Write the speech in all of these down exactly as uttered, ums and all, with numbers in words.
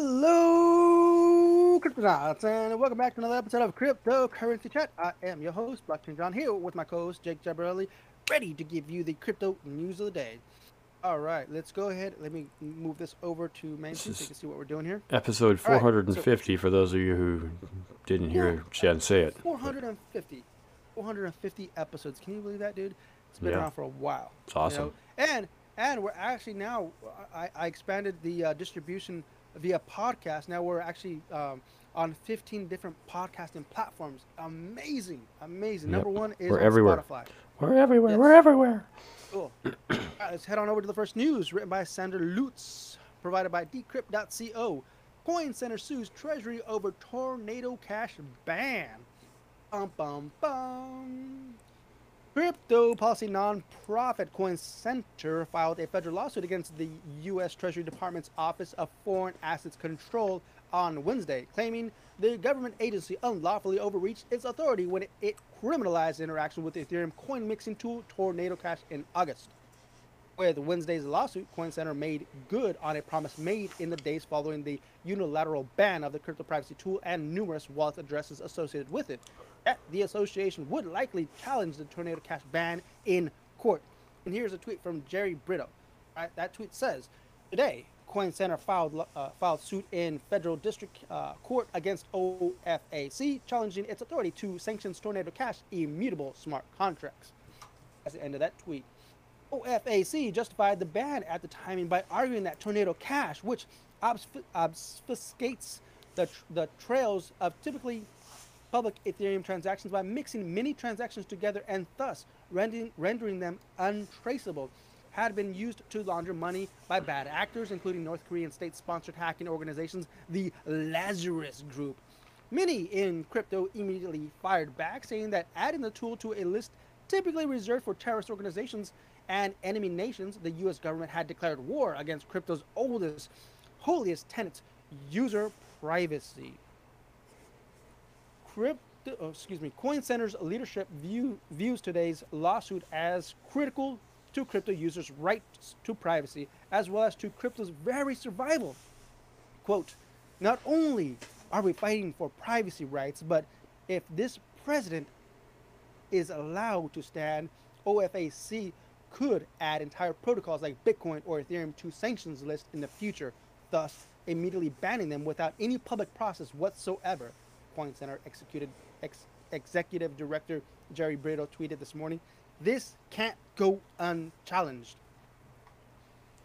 Hello, Cryptonauts, and welcome back to another episode of Cryptocurrency Chat. I am your host, Blockchain John, here with my co-host, Jake Jabarelli, ready to give you the crypto news of the day. All right, let's go ahead. Let me move this over to main so you can see what we're doing here. Episode four hundred fifty, right, so, for those of you who didn't hear Jen say it. four hundred fifty. four hundred fifty episodes. Can you believe that, dude? It's been yeah. around for a while. It's awesome. You know? And, and we're actually now, I, I expanded the uh, distribution via podcast. Now we're actually um, on fifteen different podcasting platforms. Amazing, amazing. Yep. Number one is we're on everywhere. Spotify. We're everywhere. Yes. We're everywhere. Cool. All right, let's head on over to the first news, written by Sandra Lutz, provided by decrypt dot co. Coin Center sues Treasury over Tornado Cash ban. Bum bum bum. Crypto policy nonprofit Coin Center filed a federal lawsuit against the U S Treasury Department's Office of Foreign Assets Control on Wednesday, claiming the government agency unlawfully overreached its authority when it, it criminalized interaction with the Ethereum coin mixing tool Tornado Cash in August. With Wednesday's lawsuit, Coin Center made good on a promise made in the days following the unilateral ban of the crypto privacy tool and numerous wallet addresses associated with it. The association would likely challenge the Tornado Cash ban in court. And here's a tweet from Jerry Brito. Right, that tweet says, today, Coin Center filed, uh, filed suit in federal district uh, court against O F A C, challenging its authority to sanction Tornado Cash immutable smart contracts. That's the end of that tweet. O F A C justified the ban at the timing by arguing that Tornado Cash, which obfusc- obfuscates the, tr- the trails of typically public Ethereum transactions by mixing many transactions together and thus rendering, rendering them untraceable, had been used to launder money by bad actors, including North Korean state-sponsored hacking organizations, the Lazarus Group. Many in crypto immediately fired back, saying that adding the tool to a list typically reserved for terrorist organizations and enemy nations, the U S government had declared war against crypto's oldest, holiest tenets, user privacy. Crypto, oh, excuse me, Coin Center's leadership view, views today's lawsuit as critical to crypto users' rights to privacy, as well as to crypto's very survival. Quote, not only are we fighting for privacy rights, but if this president is allowed to stand, O F A C could add entire protocols like Bitcoin or Ethereum to sanctions list in the future, thus immediately banning them without any public process whatsoever. Coin Center executed, ex, Executive Director Jerry Brito tweeted this morning, this can't go unchallenged.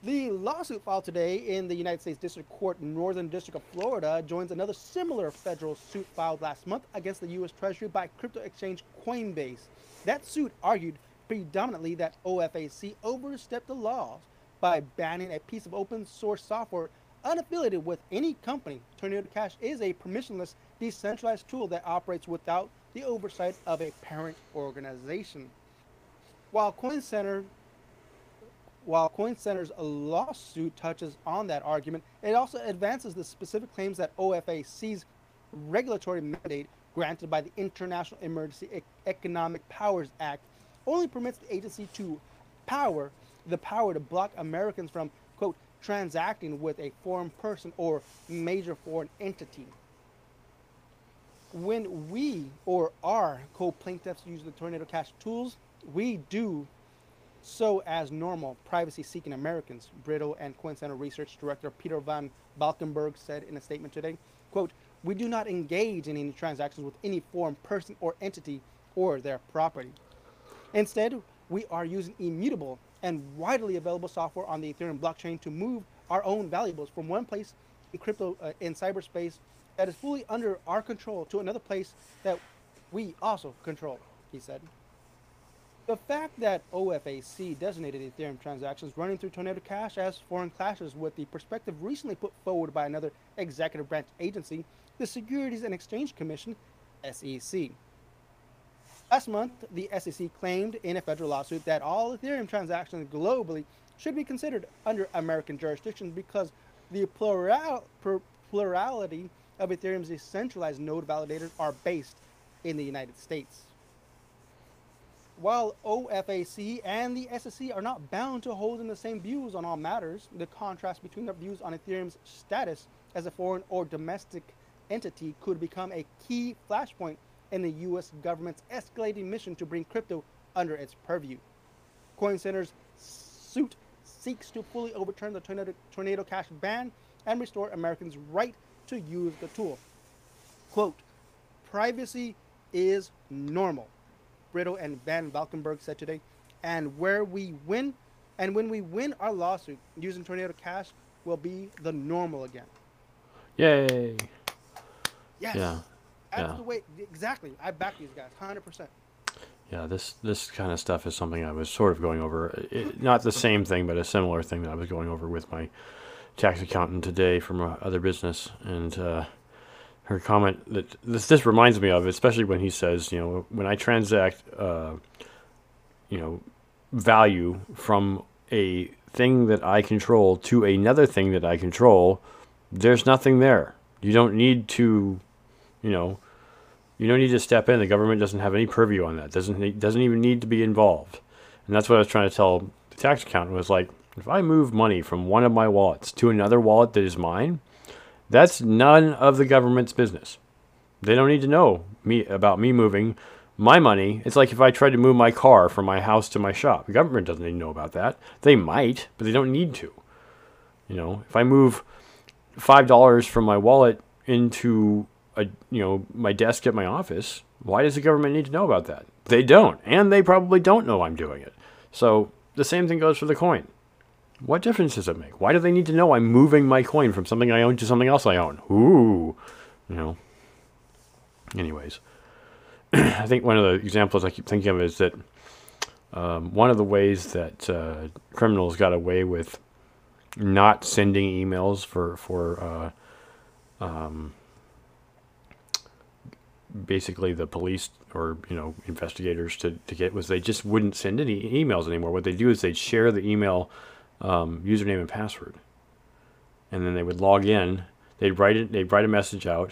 The lawsuit filed today in the United States District Court, Northern District of Florida, joins another similar federal suit filed last month against the U S Treasury by crypto exchange Coinbase. That suit argued predominantly that O F A C overstepped the laws by banning a piece of open source software unaffiliated with any company. Tornado Cash is a permissionless, decentralized tool that operates without the oversight of a parent organization. While Coin Center, while Coin Center's lawsuit touches on that argument, it also advances the specific claims that O F A C's regulatory mandate granted by the International Emergency e- Economic Powers Act only permits the agency to power the power to block Americans from, quote, transacting with a foreign person or major foreign entity. When we or our co-plaintiffs use the Tornado Cash tools, we do so as normal, privacy-seeking Americans, Brito and Coin Center Research Director Peter Van Valkenburg said in a statement today, quote, we do not engage in any transactions with any foreign person or entity or their property. Instead, we are using immutable and widely available software on the Ethereum blockchain to move our own valuables from one place in crypto uh, in cyberspace that is fully under our control to another place that we also control, he said. The fact that O F A C designated Ethereum transactions running through Tornado Cash as foreign clashes with the perspective recently put forward by another executive branch agency, the Securities and Exchange Commission, S E C. Last month, the S E C claimed in a federal lawsuit that all Ethereum transactions globally should be considered under American jurisdiction because the plural, plurality of Ethereum's decentralized node validators are based in the United States. While O FAC and the S E C are not bound to holding the same views on all matters, the contrast between their views on Ethereum's status as a foreign or domestic entity could become a key flashpoint in the U S government's escalating mission to bring crypto under its purview. Coin Center's suit seeks to fully overturn the Tornado, tornado Cash ban and restore Americans' right to use the tool. Quote, "Privacy is normal," Brito and Van Valkenburg said today, and where we win, and when we win our lawsuit, using Tornado Cash will be the normal again. Yay! Yes, yeah. That's yeah. the way. Exactly, I back these guys, one hundred percent. Yeah, this this kind of stuff is something I was sort of going over. It, not the same thing, but a similar thing that I was going over with my tax accountant today from a other business, and. Uh, Her comment that this this reminds me of, especially when he says, you know, when I transact, uh, you know, value from a thing that I control to another thing that I control, there's nothing there. You don't need to, you know, you don't need to step in. The government doesn't have any purview on that. Doesn't doesn't even need to be involved. And that's what I was trying to tell the tax accountant, was like, if I move money from one of my wallets to another wallet that is mine, that's none of the government's business. They don't need to know me about me moving my money. It's like if I tried to move my car from my house to my shop. The government doesn't need to know about that. They might, but they don't need to. You know, if I move five dollars from my wallet into a, you know, my desk at my office, why does the government need to know about that? They don't, and they probably don't know I'm doing it. So the same thing goes for the coin. What difference does it make? Why do they need to know I'm moving my coin from something I own to something else I own? Ooh, you know. Anyways, I think one of the examples I keep thinking of is that um, one of the ways that uh, criminals got away with not sending emails for for uh, um, basically the police or, you know, investigators to to get was they just wouldn't send any emails anymore. What they do is they'd share the email. Um, username and password, and then they would log in. They'd write it. They'd write a message out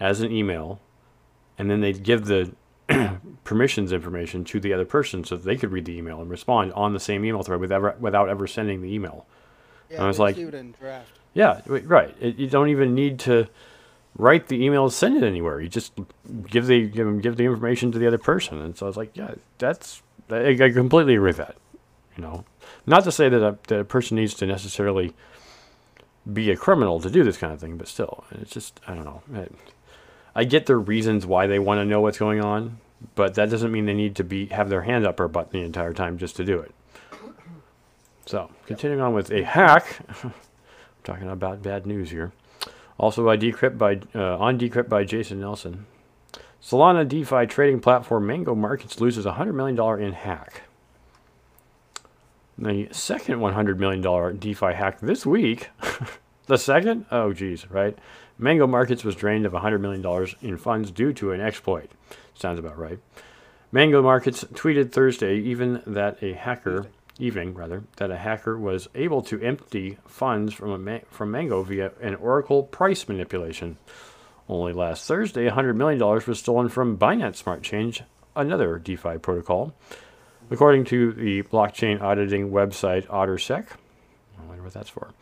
as an email, and then they'd give the permissions information to the other person so that they could read the email and respond on the same email thread without without ever sending the email. Yeah, and I was like, draft. Yeah, right. It, you don't even need to write the email and send it anywhere. You just give the give give the information to the other person. And so I was like, yeah, that's I completely agree with that. You know. Not to say that a, that a person needs to necessarily be a criminal to do this kind of thing, but still, it's just, I don't know. I, I get their reasons why they want to know what's going on, but that doesn't mean they need to be have their hand up their butt the entire time just to do it. So, continuing on with a hack, I'm talking about bad news here. Also by Decrypt by uh, on Decrypt by Jason Nelson, Solana DeFi trading platform Mango Markets loses one hundred million dollars in hack. The second one hundred million dollars DeFi hack this week. The second? Oh, geez, right? Mango Markets was drained of one hundred million dollars in funds due to an exploit. Sounds about right. Mango Markets tweeted Thursday even that a hacker, evening rather, that a hacker was able to empty funds from, a ma from Mango via an Oracle price manipulation. Only last Thursday, one hundred million dollars was stolen from Binance Smart Chain, another DeFi protocol. According to the blockchain auditing website OtterSec, I wonder what that's for,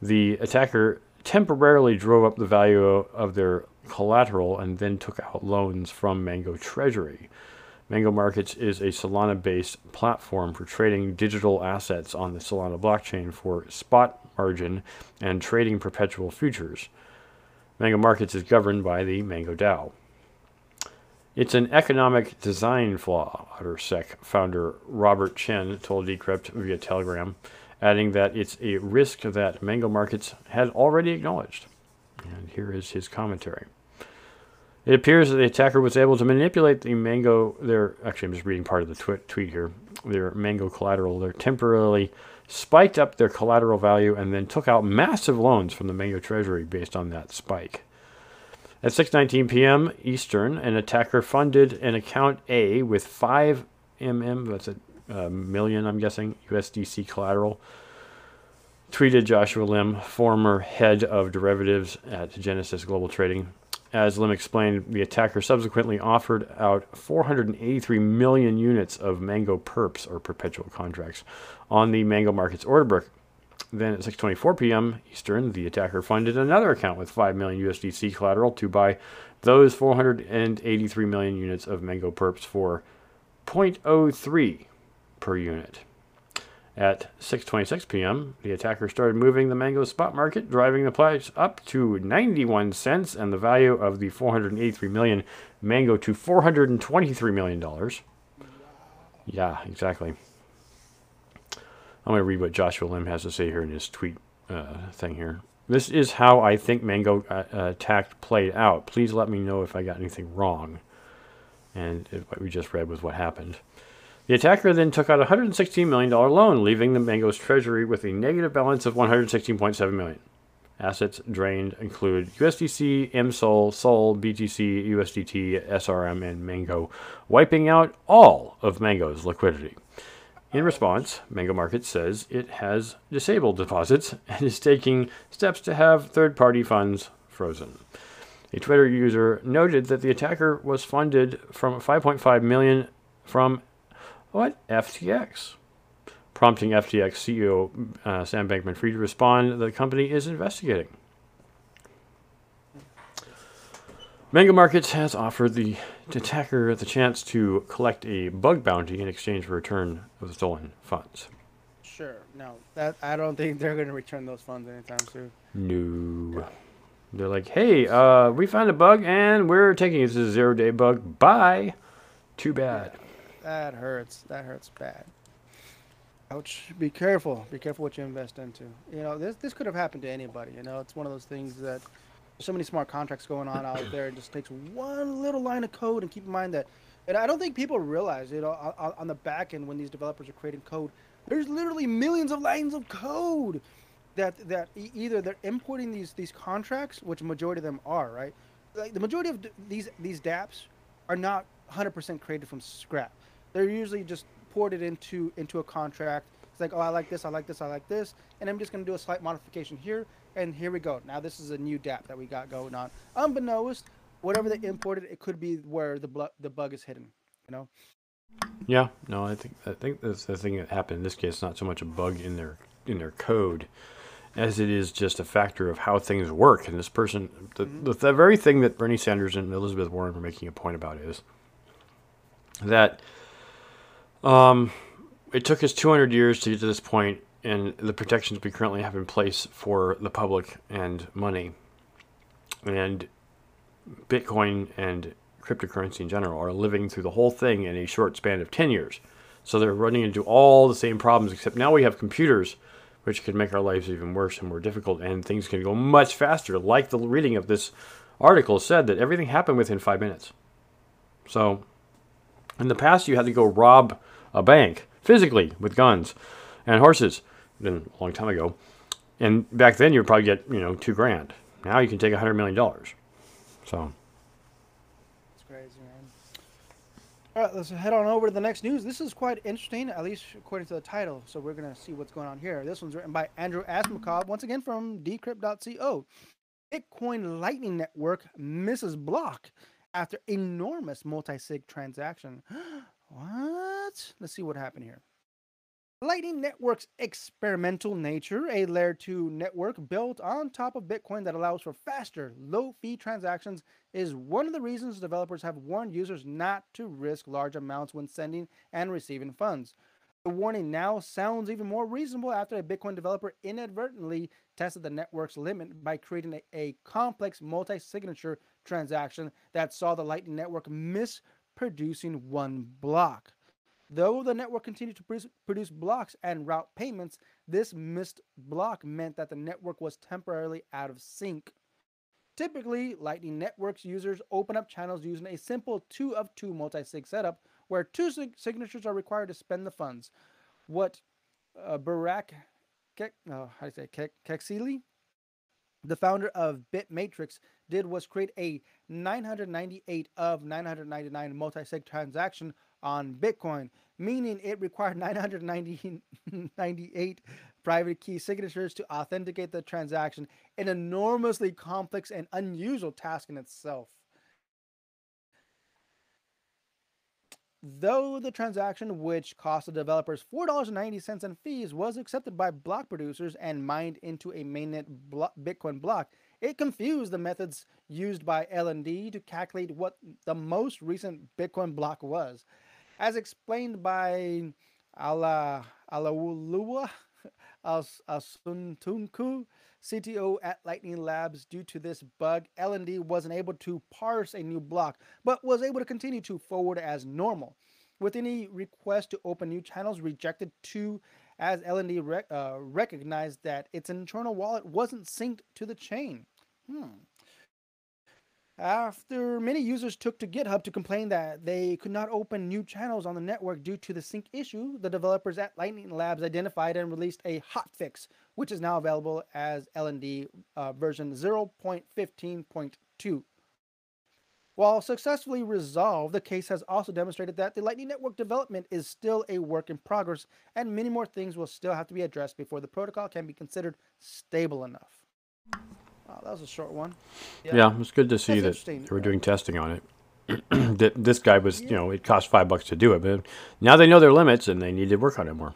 the attacker temporarily drove up the value of their collateral and then took out loans from Mango Treasury. Mango Markets is a Solana-based platform for trading digital assets on the Solana blockchain for spot margin and trading perpetual futures. Mango Markets is governed by the Mango DAO. It's an economic design flaw, OtterSec founder Robert Chen told Decrypt via Telegram, adding that it's a risk that Mango Markets had already acknowledged. And here is his commentary. It appears that the attacker was able to manipulate the Mango, their, actually I'm just reading part of the tw tweet here, their Mango collateral. They temporarily spiked up their collateral value and then took out massive loans from the Mango Treasury based on that spike. At six nineteen p m Eastern, an attacker funded an account A with five million, that's a uh, million, I'm guessing, U S D C collateral, tweeted Joshua Lim, former head of derivatives at Genesis Global Trading, As Lim explained, the attacker subsequently offered out four hundred eighty-three million units of Mango perps, or perpetual contracts, on the Mango Markets order book. Then at six twenty-four p m Eastern, the attacker funded another account with five million U S D C collateral to buy those four hundred eighty-three million units of Mango perps for zero point zero three per unit. At six twenty-six p m, the attacker started moving the Mango spot market, driving the price up to ninety-one cents and the value of the four hundred eighty-three million Mango to four hundred twenty-three million dollars. Yeah, exactly. I'm going to read what Joshua Lim has to say here in his tweet uh, thing here. This is how I think Mango uh, attack played out. Please let me know if I got anything wrong. And it, what we just read was what happened. The attacker then took out a one hundred sixteen million dollars loan, leaving the Mango's treasury with a negative balance of one hundred sixteen point seven million dollars. Assets drained include U S D C, M S O L, S O L, B T C, U S D T, S R M, and Mango, wiping out all of Mango's liquidity. In response, Mango Markets says it has disabled deposits and is taking steps to have third-party funds frozen. A Twitter user noted that the attacker was funded from five point five million dollars from What? F T X. Prompting F T X C E O uh, Sam Bankman-Fried to respond, the company is investigating. Mango Markets has offered the attacker the chance to collect a bug bounty in exchange for return of the stolen funds. Sure. No, that, I don't think they're going to return those funds anytime soon. No. Yeah. They're like, hey, uh, we found a bug and we're taking it. This is a zero-day bug. Bye. Too bad. Yeah. That hurts. That hurts bad. Ouch. Be careful. Be careful what you invest into. You know, this this could have happened to anybody. You know, it's one of those things that there's so many smart contracts going on out there. It just takes one little line of code, and keep in mind that, and I don't think people realize, you know, on, on the back end when these developers are creating code, there's literally millions of lines of code that that either they're importing these these contracts, which majority of them are, right? Like the majority of these these dApps are not one hundred percent created from scratch. They're usually just ported into into a contract. It's like, oh, I like this, I like this, I like this, and I'm just going to do a slight modification here, and here we go. Now this is a new dApp that we got going on. Unbeknownst, whatever they imported, it could be where the bl the bug is hidden. You know? Yeah. No, I think I think that's the thing that happened in this case. Not so much a bug in their in their code, as it is just a factor of how things work. And this person, the mm-hmm. the, the very thing that Bernie Sanders and Elizabeth Warren were making a point about is that. Um, it took us two hundred years to get to this point, and the protections we currently have in place for the public and money and Bitcoin and cryptocurrency in general are living through the whole thing in a short span of ten years. So they're running into all the same problems, except now we have computers, which can make our lives even worse and more difficult, and things can go much faster. Like the reading of this article said, that everything happened within five minutes. So in the past, you had to go rob a bank physically with guns and horses a long time ago. And back then, you would probably get, you know, two grand. Now you can take one hundred million dollars. So. It's crazy, man. All right, let's head on over to the next news. This is quite interesting, at least according to the title. So we're going to see what's going on here. This one's written by Andrew Asmakov, once again from decrypt dot co. Bitcoin Lightning Network misses block after enormous multi-sig transaction. What? Let's see what happened here. Lightning Network's experimental nature, a layer two network built on top of Bitcoin that allows for faster, low-fee transactions, is one of the reasons developers have warned users not to risk large amounts when sending and receiving funds. The warning now sounds even more reasonable after a Bitcoin developer inadvertently tested the network's limit by creating a, a complex multi-signature transaction that saw the Lightning Network miss producing one block. Though the network continued to produce, produce blocks and route payments, this missed block meant that the network was temporarily out of sync. Typically, Lightning Network's users open up channels using a simple two of two multi-sig setup, where two sig signatures are required to spend the funds. What uh, Barak Kek, oh, how do you say, Kexili, the founder of Bitmatrix, did was create a nine hundred ninety-eight of nine hundred ninety-nine multi-sig transaction on Bitcoin, meaning it required nine hundred ninety-eight private key signatures to authenticate the transaction, an enormously complex and unusual task in itself. Though the transaction, which cost the developers four dollars and ninety cents in fees, was accepted by block producers and mined into a mainnet block, Bitcoin block, it confused the methods used by L N D to calculate what the most recent Bitcoin block was. As explained by Alawulua Asuntunku, C T O at Lightning Labs, due to this bug, L N D wasn't able to parse a new block, but was able to continue to forward as normal, with any request to open new channels rejected too, as L N D rec uh, recognized that its internal wallet wasn't synced to the chain. Hmm. After many users took to GitHub to complain that they could not open new channels on the network due to the sync issue, the developers at Lightning Labs identified and released a hotfix, which is now available as L N D uh, version zero point fifteen point two. While successfully resolved, the case has also demonstrated that the Lightning Network development is still a work in progress, and many more things will still have to be addressed before the protocol can be considered stable enough. Wow, that was a short one. Yeah, yeah, it was good to see That's that they were doing testing on it. This guy was, yeah. you know, it cost five bucks to do it, but now they know their limits and they need to work on it more.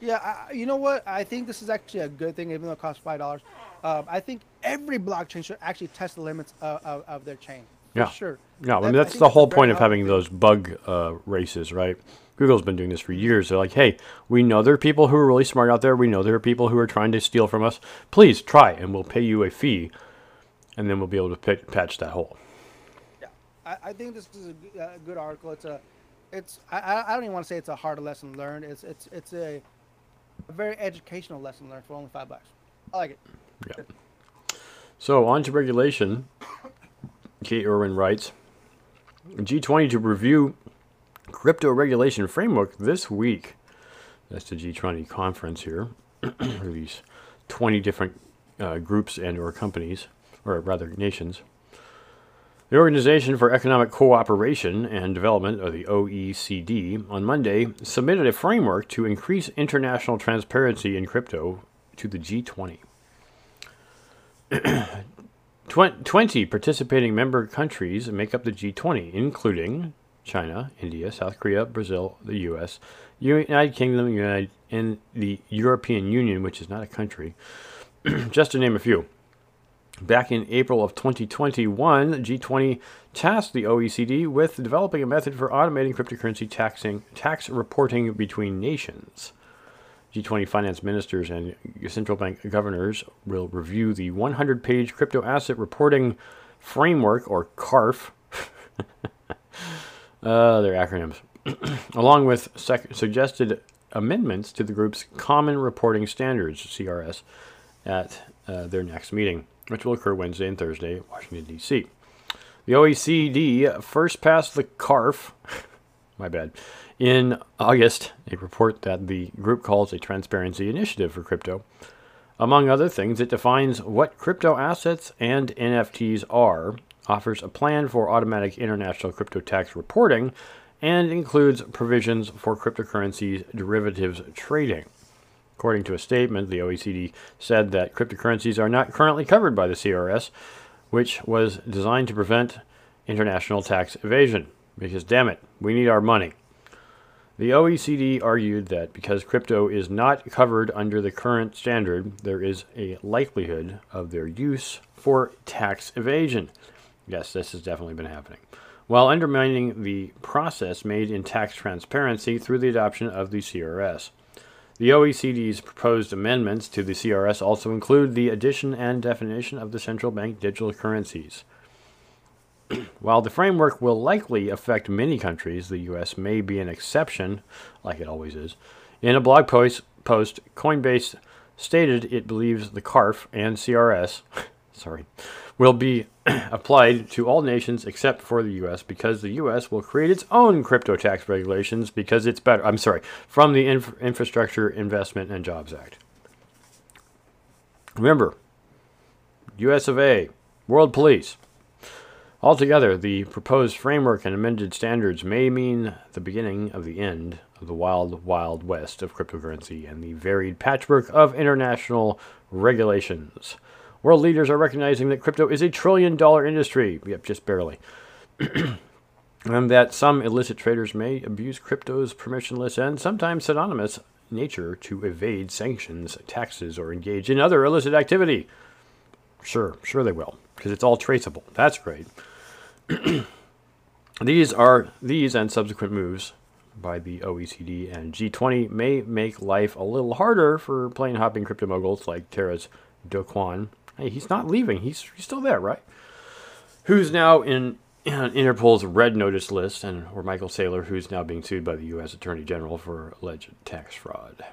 Yeah, I, you know what? I think this is actually a good thing, even though it costs five dollars. Um, I think every blockchain should actually test the limits of, of, of their chain. Yeah, for sure. No, that, I mean, that's I the whole point of having those bug uh, races, right? Google's been doing this for years. They're like, hey, we know there are people who are really smart out there. We know there are people who are trying to steal from us. Please try, and we'll pay you a fee, and then we'll be able to pick, patch that hole. Yeah, I, I think this is a, a good article. It's a, it's I, I don't even want to say it's a hard lesson learned. It's it's it's a, a very educational lesson learned for only five bucks. I like it. Yeah. Good. So on to regulation. Kate Irwin writes, G twenty to review crypto regulation framework this week. That's the G twenty conference here. These twenty different uh, groups and or companies, or rather nations. The Organization for Economic Cooperation and Development, or the O E C D, on Monday submitted a framework to increase international transparency in crypto to the G twenty. twenty participating member countries make up the G twenty, including China, India, South Korea, Brazil, the U S, United Kingdom, United, and the European Union, which is not a country, just to name a few. Back in April of twenty twenty-one, G twenty tasked the O E C D with developing a method for automating cryptocurrency taxing, tax reporting between nations. G twenty finance ministers and central bank governors will review the one hundred page crypto asset reporting framework, or CARF, uh, their acronyms, along with sec suggested amendments to the group's common reporting standards, C R S, at uh, their next meeting, which will occur Wednesday and Thursday in Washington, D C The O E C D first passed the CARF, my bad, in August, a report that the group calls a transparency initiative for crypto. Among other things, it defines what crypto assets and N F Ts are, offers a plan for automatic international crypto tax reporting, and includes provisions for cryptocurrencies derivatives trading. According to a statement, the O E C D said that cryptocurrencies are not currently covered by the C R S, which was designed to prevent international tax evasion. Because, damn it, we need our money. The O E C D argued that because crypto is not covered under the current standard, there is a likelihood of their use for tax evasion. Yes, this has definitely been happening. While undermining the process made in tax transparency through the adoption of the C R S. The O E C D's proposed amendments to the C R S also include the addition and definition of the central bank digital currencies. While the framework will likely affect many countries, the U S may be an exception, like it always is. In a blog post, post Coinbase stated it believes the CARF and C R S sorry, will be applied to all nations except for the U S because the U S will create its own crypto tax regulations because it's better. I'm sorry, from the Inf Infrastructure Investment and Jobs Act. Remember, U S of A, World Police. Altogether, the proposed framework and amended standards may mean the beginning of the end the wild, wild west of cryptocurrency and the varied patchwork of international regulations. World leaders are recognizing that crypto is a trillion-dollar industry. Yep, just barely. And that some illicit traders may abuse crypto's permissionless and sometimes synonymous nature to evade sanctions, taxes, or engage in other illicit activity. Sure, sure they will, because it's all traceable. That's great. These are these and subsequent moves by the O E C D and G twenty may make life a little harder for plane hopping crypto moguls like Terra's Doquan. Hey, he's not leaving. He's, he's still there, right? Who's now in, in Interpol's red notice list, and or Michael Saylor, who's now being sued by the U S Attorney General for alleged tax fraud.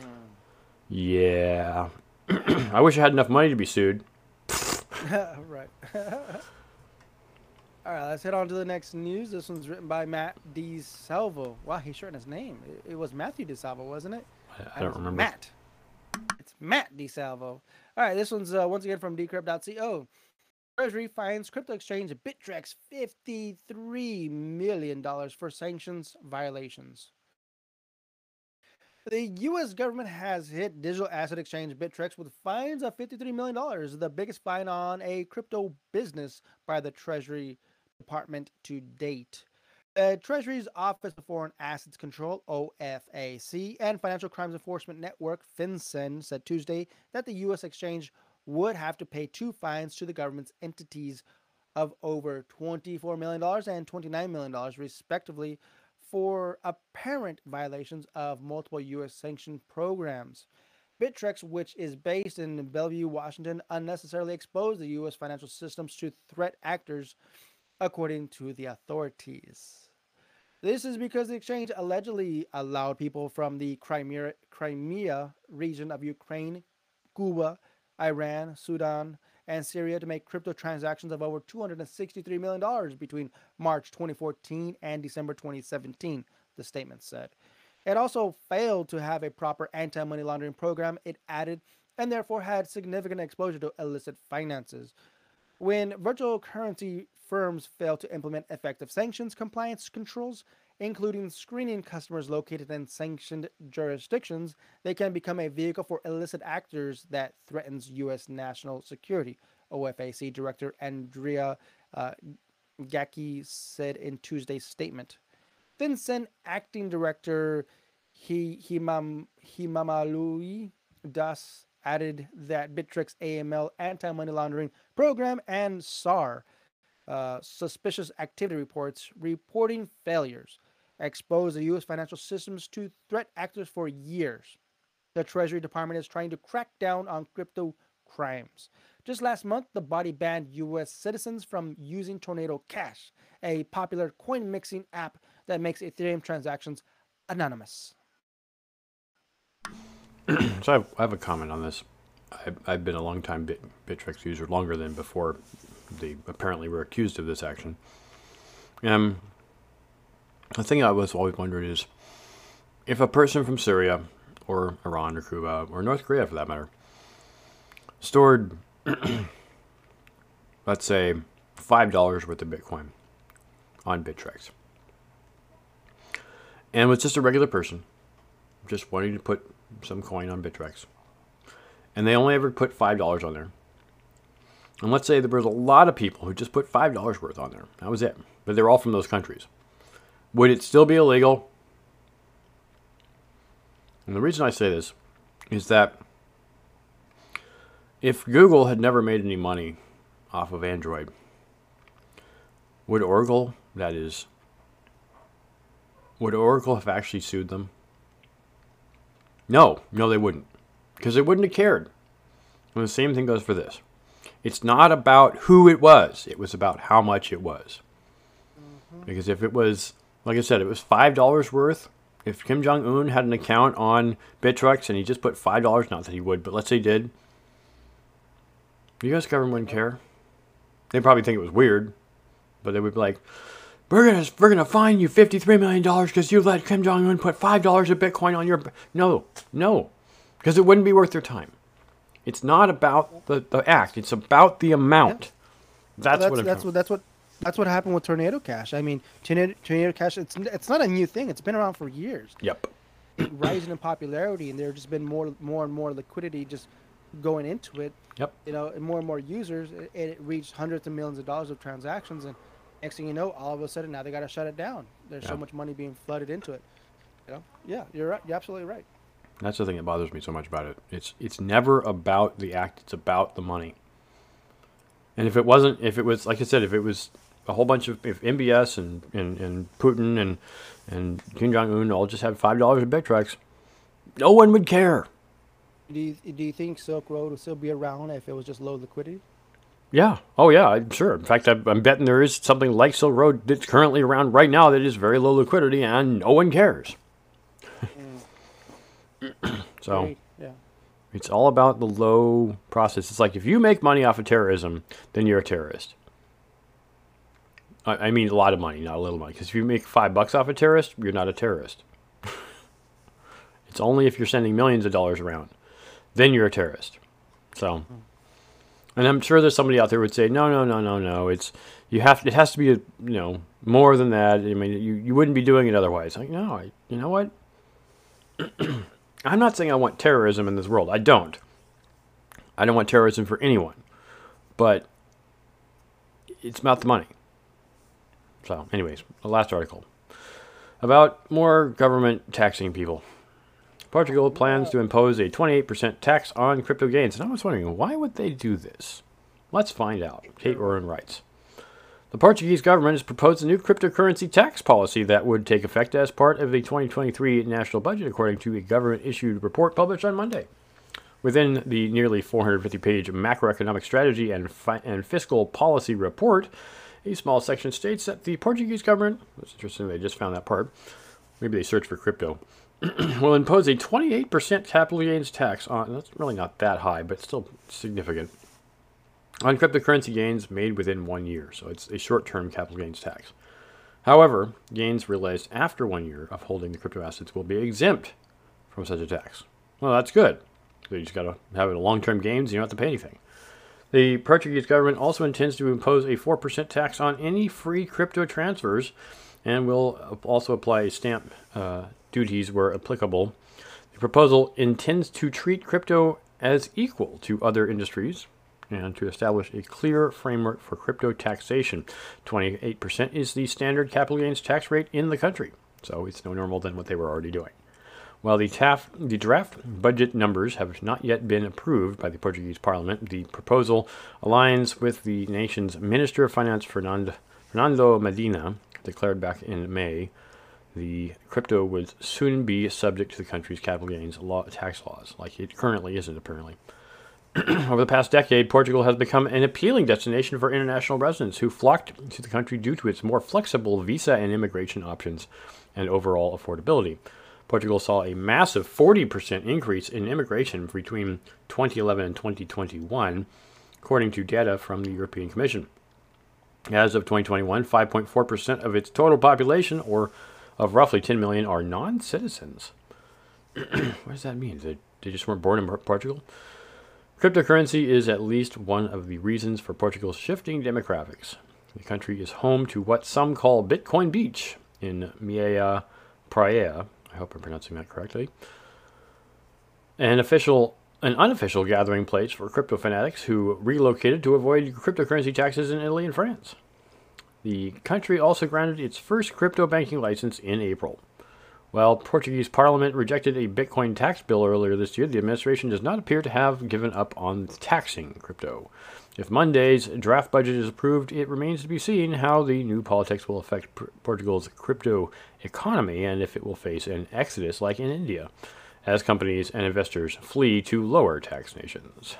Mm. Yeah. I wish I had enough money to be sued. Right. All right, let's head on to the next news. This one's written by Matt DeSalvo. Wow, he shortened his name. It, it was Matthew DeSalvo, wasn't it? I, I don't remember. Matt. It's Matt DeSalvo. All right, this one's uh, once again from decrypt dot co. Treasury fines crypto exchange Bittrex fifty-three million dollars for sanctions violations. The U S government has hit digital asset exchange Bittrex with fines of fifty-three million dollars, the biggest fine on a crypto business by the Treasury Department to date. The uh, Treasury's Office of Foreign Assets Control, O F A C, and Financial Crimes Enforcement Network, FinCEN, said Tuesday that the U S exchange would have to pay two fines to the government's entities of over twenty-four million dollars and twenty-nine million dollars, respectively, for apparent violations of multiple U S sanction programs. Bittrex, which is based in Bellevue, Washington, unnecessarily exposed the U S financial systems to threat actors, according to the authorities. This is because the exchange allegedly allowed people from the Crimea, Crimea region of Ukraine, Cuba, Iran, Sudan, and Syria to make crypto transactions of over two hundred sixty-three million dollars between March twenty fourteen and December twenty seventeen, the statement said. It also failed to have a proper anti-money laundering program, it added, and therefore had significant exposure to illicit finances. When virtual currency firms fail to implement effective sanctions compliance controls, including screening customers located in sanctioned jurisdictions, they can become a vehicle for illicit actors that threatens U S national security, O F A C Director Andrea uh, Gacki said in Tuesday's statement. FinCEN Acting Director Himam, Himamalu Das added that Bittrex A M L anti-money laundering program and S A R, uh, suspicious activity reports, reporting failures, exposed the U S financial systems to threat actors for years. The Treasury Department is trying to crack down on crypto crimes. Just last month, the body banned U S citizens from using Tornado Cash, a popular coin mixing app that makes Ethereum transactions anonymous. So I have, I have a comment on this. I, I've been a long-time Bit, Bittrex user, longer than before they apparently were accused of this action. Um. The thing I was always wondering is, if a person from Syria, or Iran, or Cuba, or North Korea for that matter, stored, let's say, five dollars worth of Bitcoin on Bittrex, and was just a regular person, just wanting to put some coin on Bittrex, and they only ever put five dollars on there, and let's say there was a lot of people who just put five dollars worth on there, that was it, but they're all from those countries, would it still be illegal? And the reason I say this is that if Google had never made any money off of Android, would Oracle, that is, would Oracle have actually sued them? No, no, they wouldn't, because they wouldn't have cared. And the same thing goes for this. It's not about who it was. It was about how much it was. Mm-hmm. Because if it was, like I said, it was five dollars worth. If Kim Jong-un had an account on Bittrex and he just put five dollars, not that he would, but let's say he did, the U S government wouldn't care. They'd probably think it was weird, but they would be like, We're gonna we're gonna fine you fifty-three million dollars because you let Kim Jong Un put five dollars of Bitcoin on your no no, because it wouldn't be worth their time. It's not about the, the act; it's about the amount. Yeah. That's, well, that's what I'm that's what, that's what That's what happened with Tornado Cash. I mean, Tornado, Tornado Cash, it's it's not a new thing. It's been around for years. Yep. Rising in popularity, and there's just been more more and more liquidity just going into it. Yep. You know, and more and more users, it, it reached hundreds of millions of dollars of transactions, and next thing you know, all of a sudden now they got to shut it down. There's yeah. so much money being flooded into it. You know? Yeah, you're right. You're absolutely right. That's the thing that bothers me so much about it. It's it's never about the act. It's about the money. And if it wasn't, if it was, like I said, if it was a whole bunch of, if M B S and, and, and Putin and and Kim Jong-un all just had five dollars in Bittrex, no one would care. Do you, do you think Silk Road would still be around if it was just low liquidity? Yeah. Oh, yeah, I'm sure. In fact, I'm, I'm betting there is something like Silk Road that's currently around right now that is very low liquidity and no one cares. Mm. So. Great. It's all about the low process. It's like if you make money off of terrorism, then you're a terrorist. I, I mean a lot of money, not a little money. Because if you make five bucks off a terrorist, you're not a terrorist. It's only if you're sending millions of dollars around. Then you're a terrorist. So, and I'm sure there's somebody out there who would say, no, no, no, no, no. It's, you have, it has to be a, you know, more than that. I mean, you, you wouldn't be doing it otherwise. Like, no, I, you know what? I'm not saying I want terrorism in this world. I don't. I don't want terrorism for anyone. But it's about the money. So, anyways, the last article. About more government taxing people. Portugal plans to impose a twenty-eight percent tax on crypto gains. And I was wondering, why would they do this? Let's find out. Kate Warren writes, the Portuguese government has proposed a new cryptocurrency tax policy that would take effect as part of the twenty twenty-three national budget, according to a government-issued report published on Monday. Within the nearly four hundred fifty page macroeconomic strategy and, fi- and fiscal policy report, a small section states that the Portuguese government, that's interesting, they just found that part, maybe they searched for crypto, will impose a twenty-eight percent capital gains tax on, that's really not that high, but still significant, on cryptocurrency gains made within one year, so it's a short-term capital gains tax. However, gains realized after one year of holding the crypto assets will be exempt from such a tax. Well, that's good. So you just got to have it a long-term gains, so you don't have to pay anything. The Portuguese government also intends to impose a four percent tax on any free crypto transfers and will also apply stamp uh, duties where applicable. The proposal intends to treat crypto as equal to other industries, and to establish a clear framework for crypto taxation. twenty-eight percent is the standard capital gains tax rate in the country, so it's no normal than what they were already doing. While the, taf- the draft budget numbers have not yet been approved by the Portuguese parliament, the proposal aligns with the nation's Minister of Finance, Fernando, Fernando Medina, declared back in May. The crypto would soon be subject to the country's capital gains law- tax laws, like it currently isn't, apparently. Over the past decade, Portugal has become an appealing destination for international residents who flocked to the country due to its more flexible visa and immigration options and overall affordability. Portugal saw a massive forty percent increase in immigration between twenty eleven and twenty twenty-one, according to data from the European Commission. As of twenty twenty-one, five point four percent of its total population, or of roughly ten million, are non-citizens. What does that mean? They, they just weren't born in Portugal? Cryptocurrency is at least one of the reasons for Portugal's shifting demographics. The country is home to what some call Bitcoin Beach in Minas Praia, I hope I'm pronouncing that correctly, an official, an unofficial gathering place for crypto fanatics who relocated to avoid cryptocurrency taxes in Italy and France. The country also granted its first crypto banking license in April. While Portuguese Parliament rejected a Bitcoin tax bill earlier this year, the administration does not appear to have given up on taxing crypto. If Monday's draft budget is approved, it remains to be seen how the new politics will affect P- Portugal's crypto economy and if it will face an exodus like in India, as companies and investors flee to lower tax nations.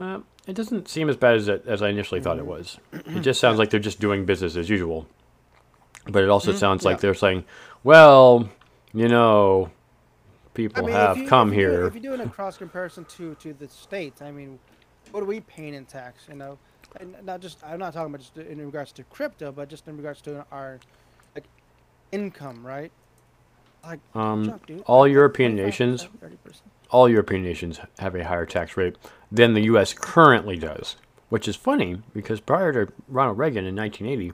Uh, it doesn't seem as bad as, it, as I initially thought it was. It just sounds like they're just doing business as usual. But it also mm-hmm. sounds yeah. like they're saying, well, you know, people I mean, have if you, come if you here. Do, if you're doing a cross comparison to, to the states, I mean, what are we paying in tax? You know, and not just, I'm not talking about just in regards to crypto, but just in regards to our like income, right? Like, um, junk, dude. All European nations, all European nations have a higher tax rate than the U S currently does. which is funny because prior to Ronald Reagan in nineteen eighty,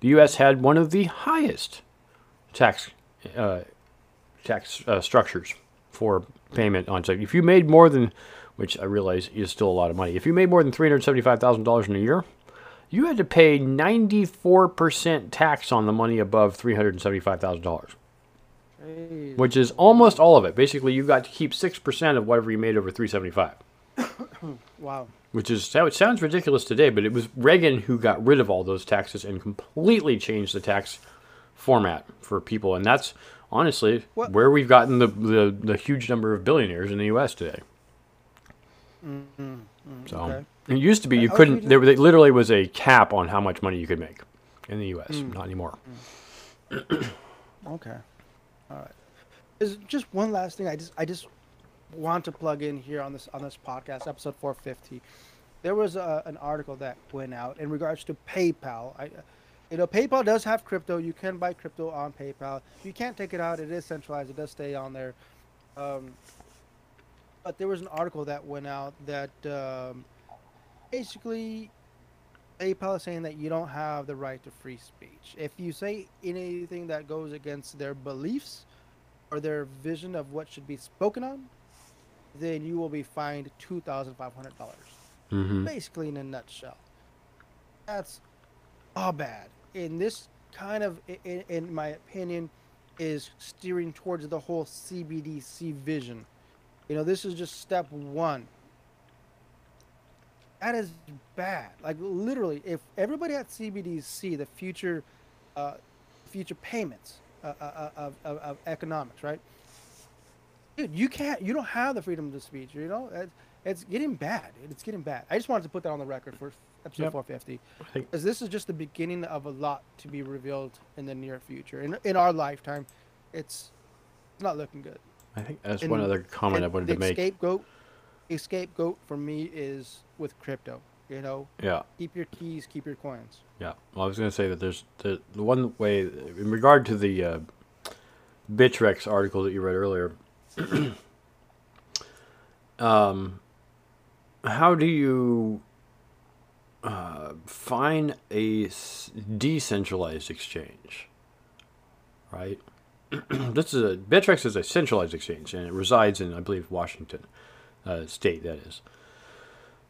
the U S had one of the highest tax uh, tax uh, structures for payment on. So if you made more than, which I realize is still a lot of money, if you made more than three hundred seventy-five thousand dollars in a year, you had to pay ninety-four percent tax on the money above three hundred seventy-five thousand dollars, which is almost all of it. Basically, you got to keep six percent of whatever you made over three hundred seventy-five thousand dollars. Wow. Which is, it sounds ridiculous today, but it was Reagan who got rid of all those taxes and completely changed the tax format for people. And that's honestly what? where we've gotten the, the, the huge number of billionaires in the U S today. Mm-hmm. Mm-hmm. So. Okay. It used to be you I couldn't, there literally was a cap on how much money you could make in the U S. Mm. Not anymore. Mm. Okay. All right. There's just one last thing I just I just want to plug in here on this on this podcast, episode four fifty. There was a, an article that went out in regards to PayPal. I, you know, PayPal does have crypto. You can buy crypto on PayPal. You can't take it out. It is centralized. It does stay on there. Um, but there was an article that went out that... Um, Basically, PayPal is saying that you don't have the right to free speech. If you say anything that goes against their beliefs or their vision of what should be spoken on, then you will be fined two thousand five hundred dollars. Mm-hmm. Basically, in a nutshell. That's all bad. And this kind of, in, in my opinion, is steering towards the whole C B D C vision. You know, this is just step one. That is bad. Like literally, if everybody at C B D C, the future, uh, future payments uh, uh, of, of, of economics, right? Dude, you can't. You don't have the freedom of speech. You know, it's, it's getting bad. It's getting bad. I just wanted to put that on the record for episode yep. four fifty, because this is just the beginning of a lot to be revealed in the near future. In in our lifetime, it's not looking good. I think that's and, one other comment I wanted to make. Scapegoat. A scapegoat for me is with crypto, you know. Yeah. Keep your keys, keep your coins. Yeah. Well, I was going to say that there's the, the one way in regard to the uh, Bittrex article that you read earlier. um, how do you uh, find a decentralized exchange? Right. This is a Bittrex is a centralized exchange, and it resides in, I believe, Washington. Uh, state, that is.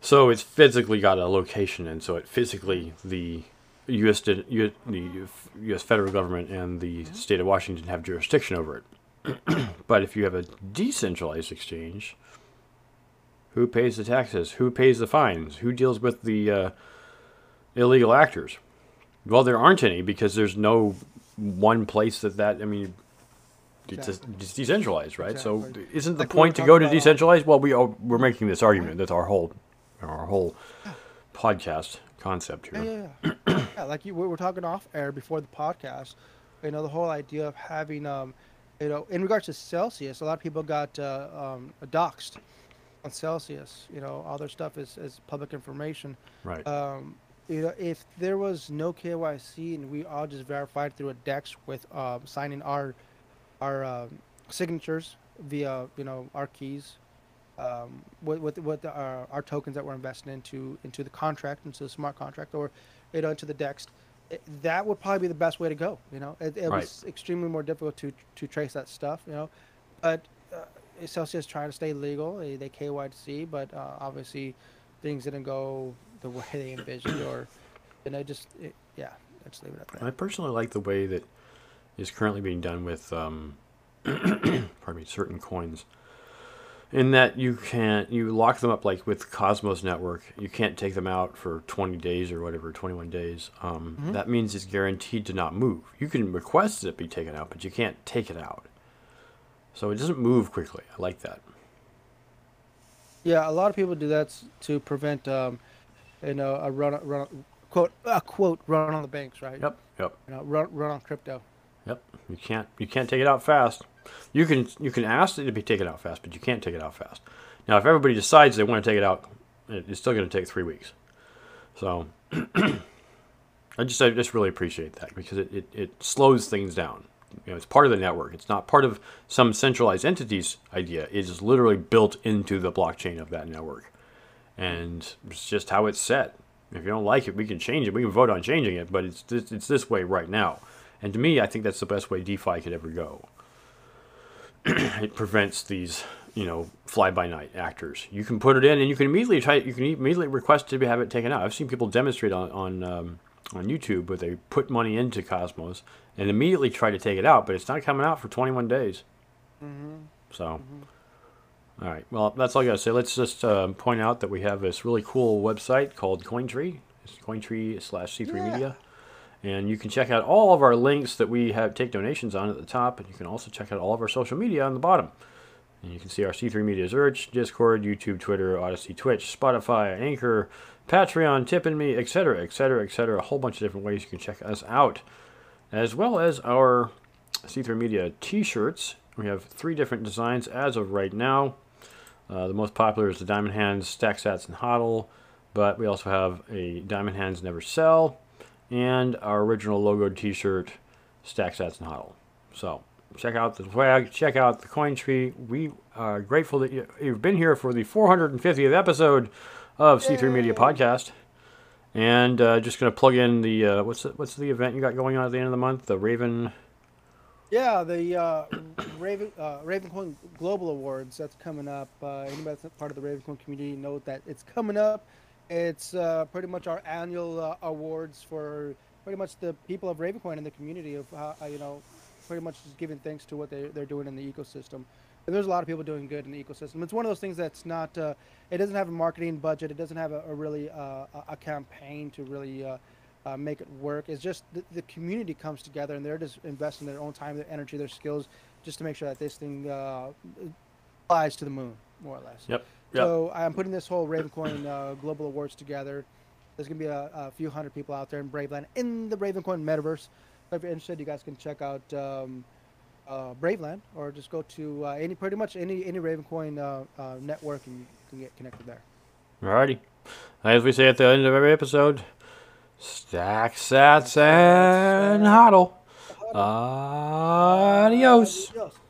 So it's physically got a location, and so it physically the U S did, U, the U S federal government and the state of Washington have jurisdiction over it. But if you have a decentralized exchange, who pays the taxes? Who pays the fines? Who deals with the uh, illegal actors? Well, there aren't any because there's no one place that that I mean. It's, a, it's decentralized, right? Exactly. So, isn't the like point to go to decentralized? Well, we are, we're making this argument. That's our whole, our whole yeah. podcast concept here. Yeah, yeah, yeah. yeah like you, we were talking off air before the podcast. You know, the whole idea of having, um, you know, in regards to Celsius, a lot of people got uh, um, doxxed on Celsius. You know, all their stuff is, is public information. Right. Um, you know, if there was no K Y C and we all just verified through a DEX with uh, signing our Our uh, signatures via, you know, our keys, um, with with, with the, our, our tokens that we're investing into into the contract, into the smart contract, or you know, into the DEX. It, that would probably be the best way to go. You know, it, it right. was extremely more difficult to to trace that stuff. You know, but uh, Celsius trying to stay legal. They, they K Y C, but uh, obviously things didn't go the way they envisioned, or and I just it, yeah, I just leave it at that. I personally like the way that. Is currently being done with um, pardon me, certain coins, in that you can't you lock them up like with Cosmos Network. You can't take them out for twenty days or whatever, twenty-one days. Um, mm-hmm. That means it's guaranteed to not move. You can request that it be taken out, but you can't take it out. So it doesn't move quickly. I like that. Yeah, a lot of people do that to prevent um, you know a run run quote a quote run on the banks, right? Yep, yep. You know, run run on crypto. Yep, you can't you can't take it out fast. You can you can ask it to be taken out fast, but you can't take it out fast. Now, if everybody decides they want to take it out, it's still going to take three weeks. So, I just I just really appreciate that because it, it, it slows things down. You know, it's part of the network. It's not part of some centralized entity's idea. It is literally built into the blockchain of that network, and it's just how it's set. If you don't like it, we can change it. We can vote on changing it, but it's this, it's this way right now. And to me, I think that's the best way DeFi could ever go. It prevents these, you know, fly-by-night actors. You can put it in, and you can immediately try. You can immediately request to have it taken out. I've seen people demonstrate on on, um, on YouTube where they put money into Cosmos and immediately try to take it out, but it's not coming out for twenty-one days. Mm-hmm. So. Mm-hmm. All right, well, that's all I got to say. Let's just uh, point out that we have this really cool website called CoinTree. It's CoinTree slash C three yeah. Media. And you can check out all of our links that we have take donations on at the top. And you can also check out all of our social media on the bottom. And you can see our C three Media Search, Discord, YouTube, Twitter, Odyssey, Twitch, Spotify, Anchor, Patreon, Tip and Me, et cetera, et cetera, et cetera. A whole bunch of different ways you can check us out. As well as our C three Media t-shirts. We have three different designs as of right now. Uh, the most popular is the Diamond Hands, Stack Sats, and HODL, but we also have a Diamond Hands Never Sell and our original logoed t-shirt, Stack Sats, and HODL. So check out the swag, check out the CoinTree. We are grateful that you, you've been here for the four hundred fiftieth episode of C three Yay. Media Podcast. And uh, just going to plug in the, uh, what's, the, what's the event you got going on at the end of the month? The Raven... Yeah, the uh, Raven, uh, Ravencoin Global Awards, that's coming up. Uh, anybody that's part of the Ravencoin community knows that it's coming up. It's uh, pretty much our annual uh, awards for pretty much the people of Ravencoin in the community, of how, you know, pretty much just giving thanks to what they, they're doing in the ecosystem. And there's a lot of people doing good in the ecosystem. It's one of those things that's not, uh, it doesn't have a marketing budget. It doesn't have a, a really uh, a campaign to really... Uh, Uh, make it work. It's just the, the community comes together and they're just investing their own time, their energy, their skills, just to make sure that this thing uh, flies to the moon, more or less. Yep. Yep. So I'm putting this whole Ravencoin uh, Global Awards together. There's going to be a, a few hundred people out there in BraveLand in the Ravencoin metaverse. So if you're interested, you guys can check out um, uh, BraveLand, or just go to uh, any pretty much any any Ravencoin uh, uh, network and you can get connected there. Alrighty. As we say at the end of every episode, Stack Sats and HODL. Adios. Adios.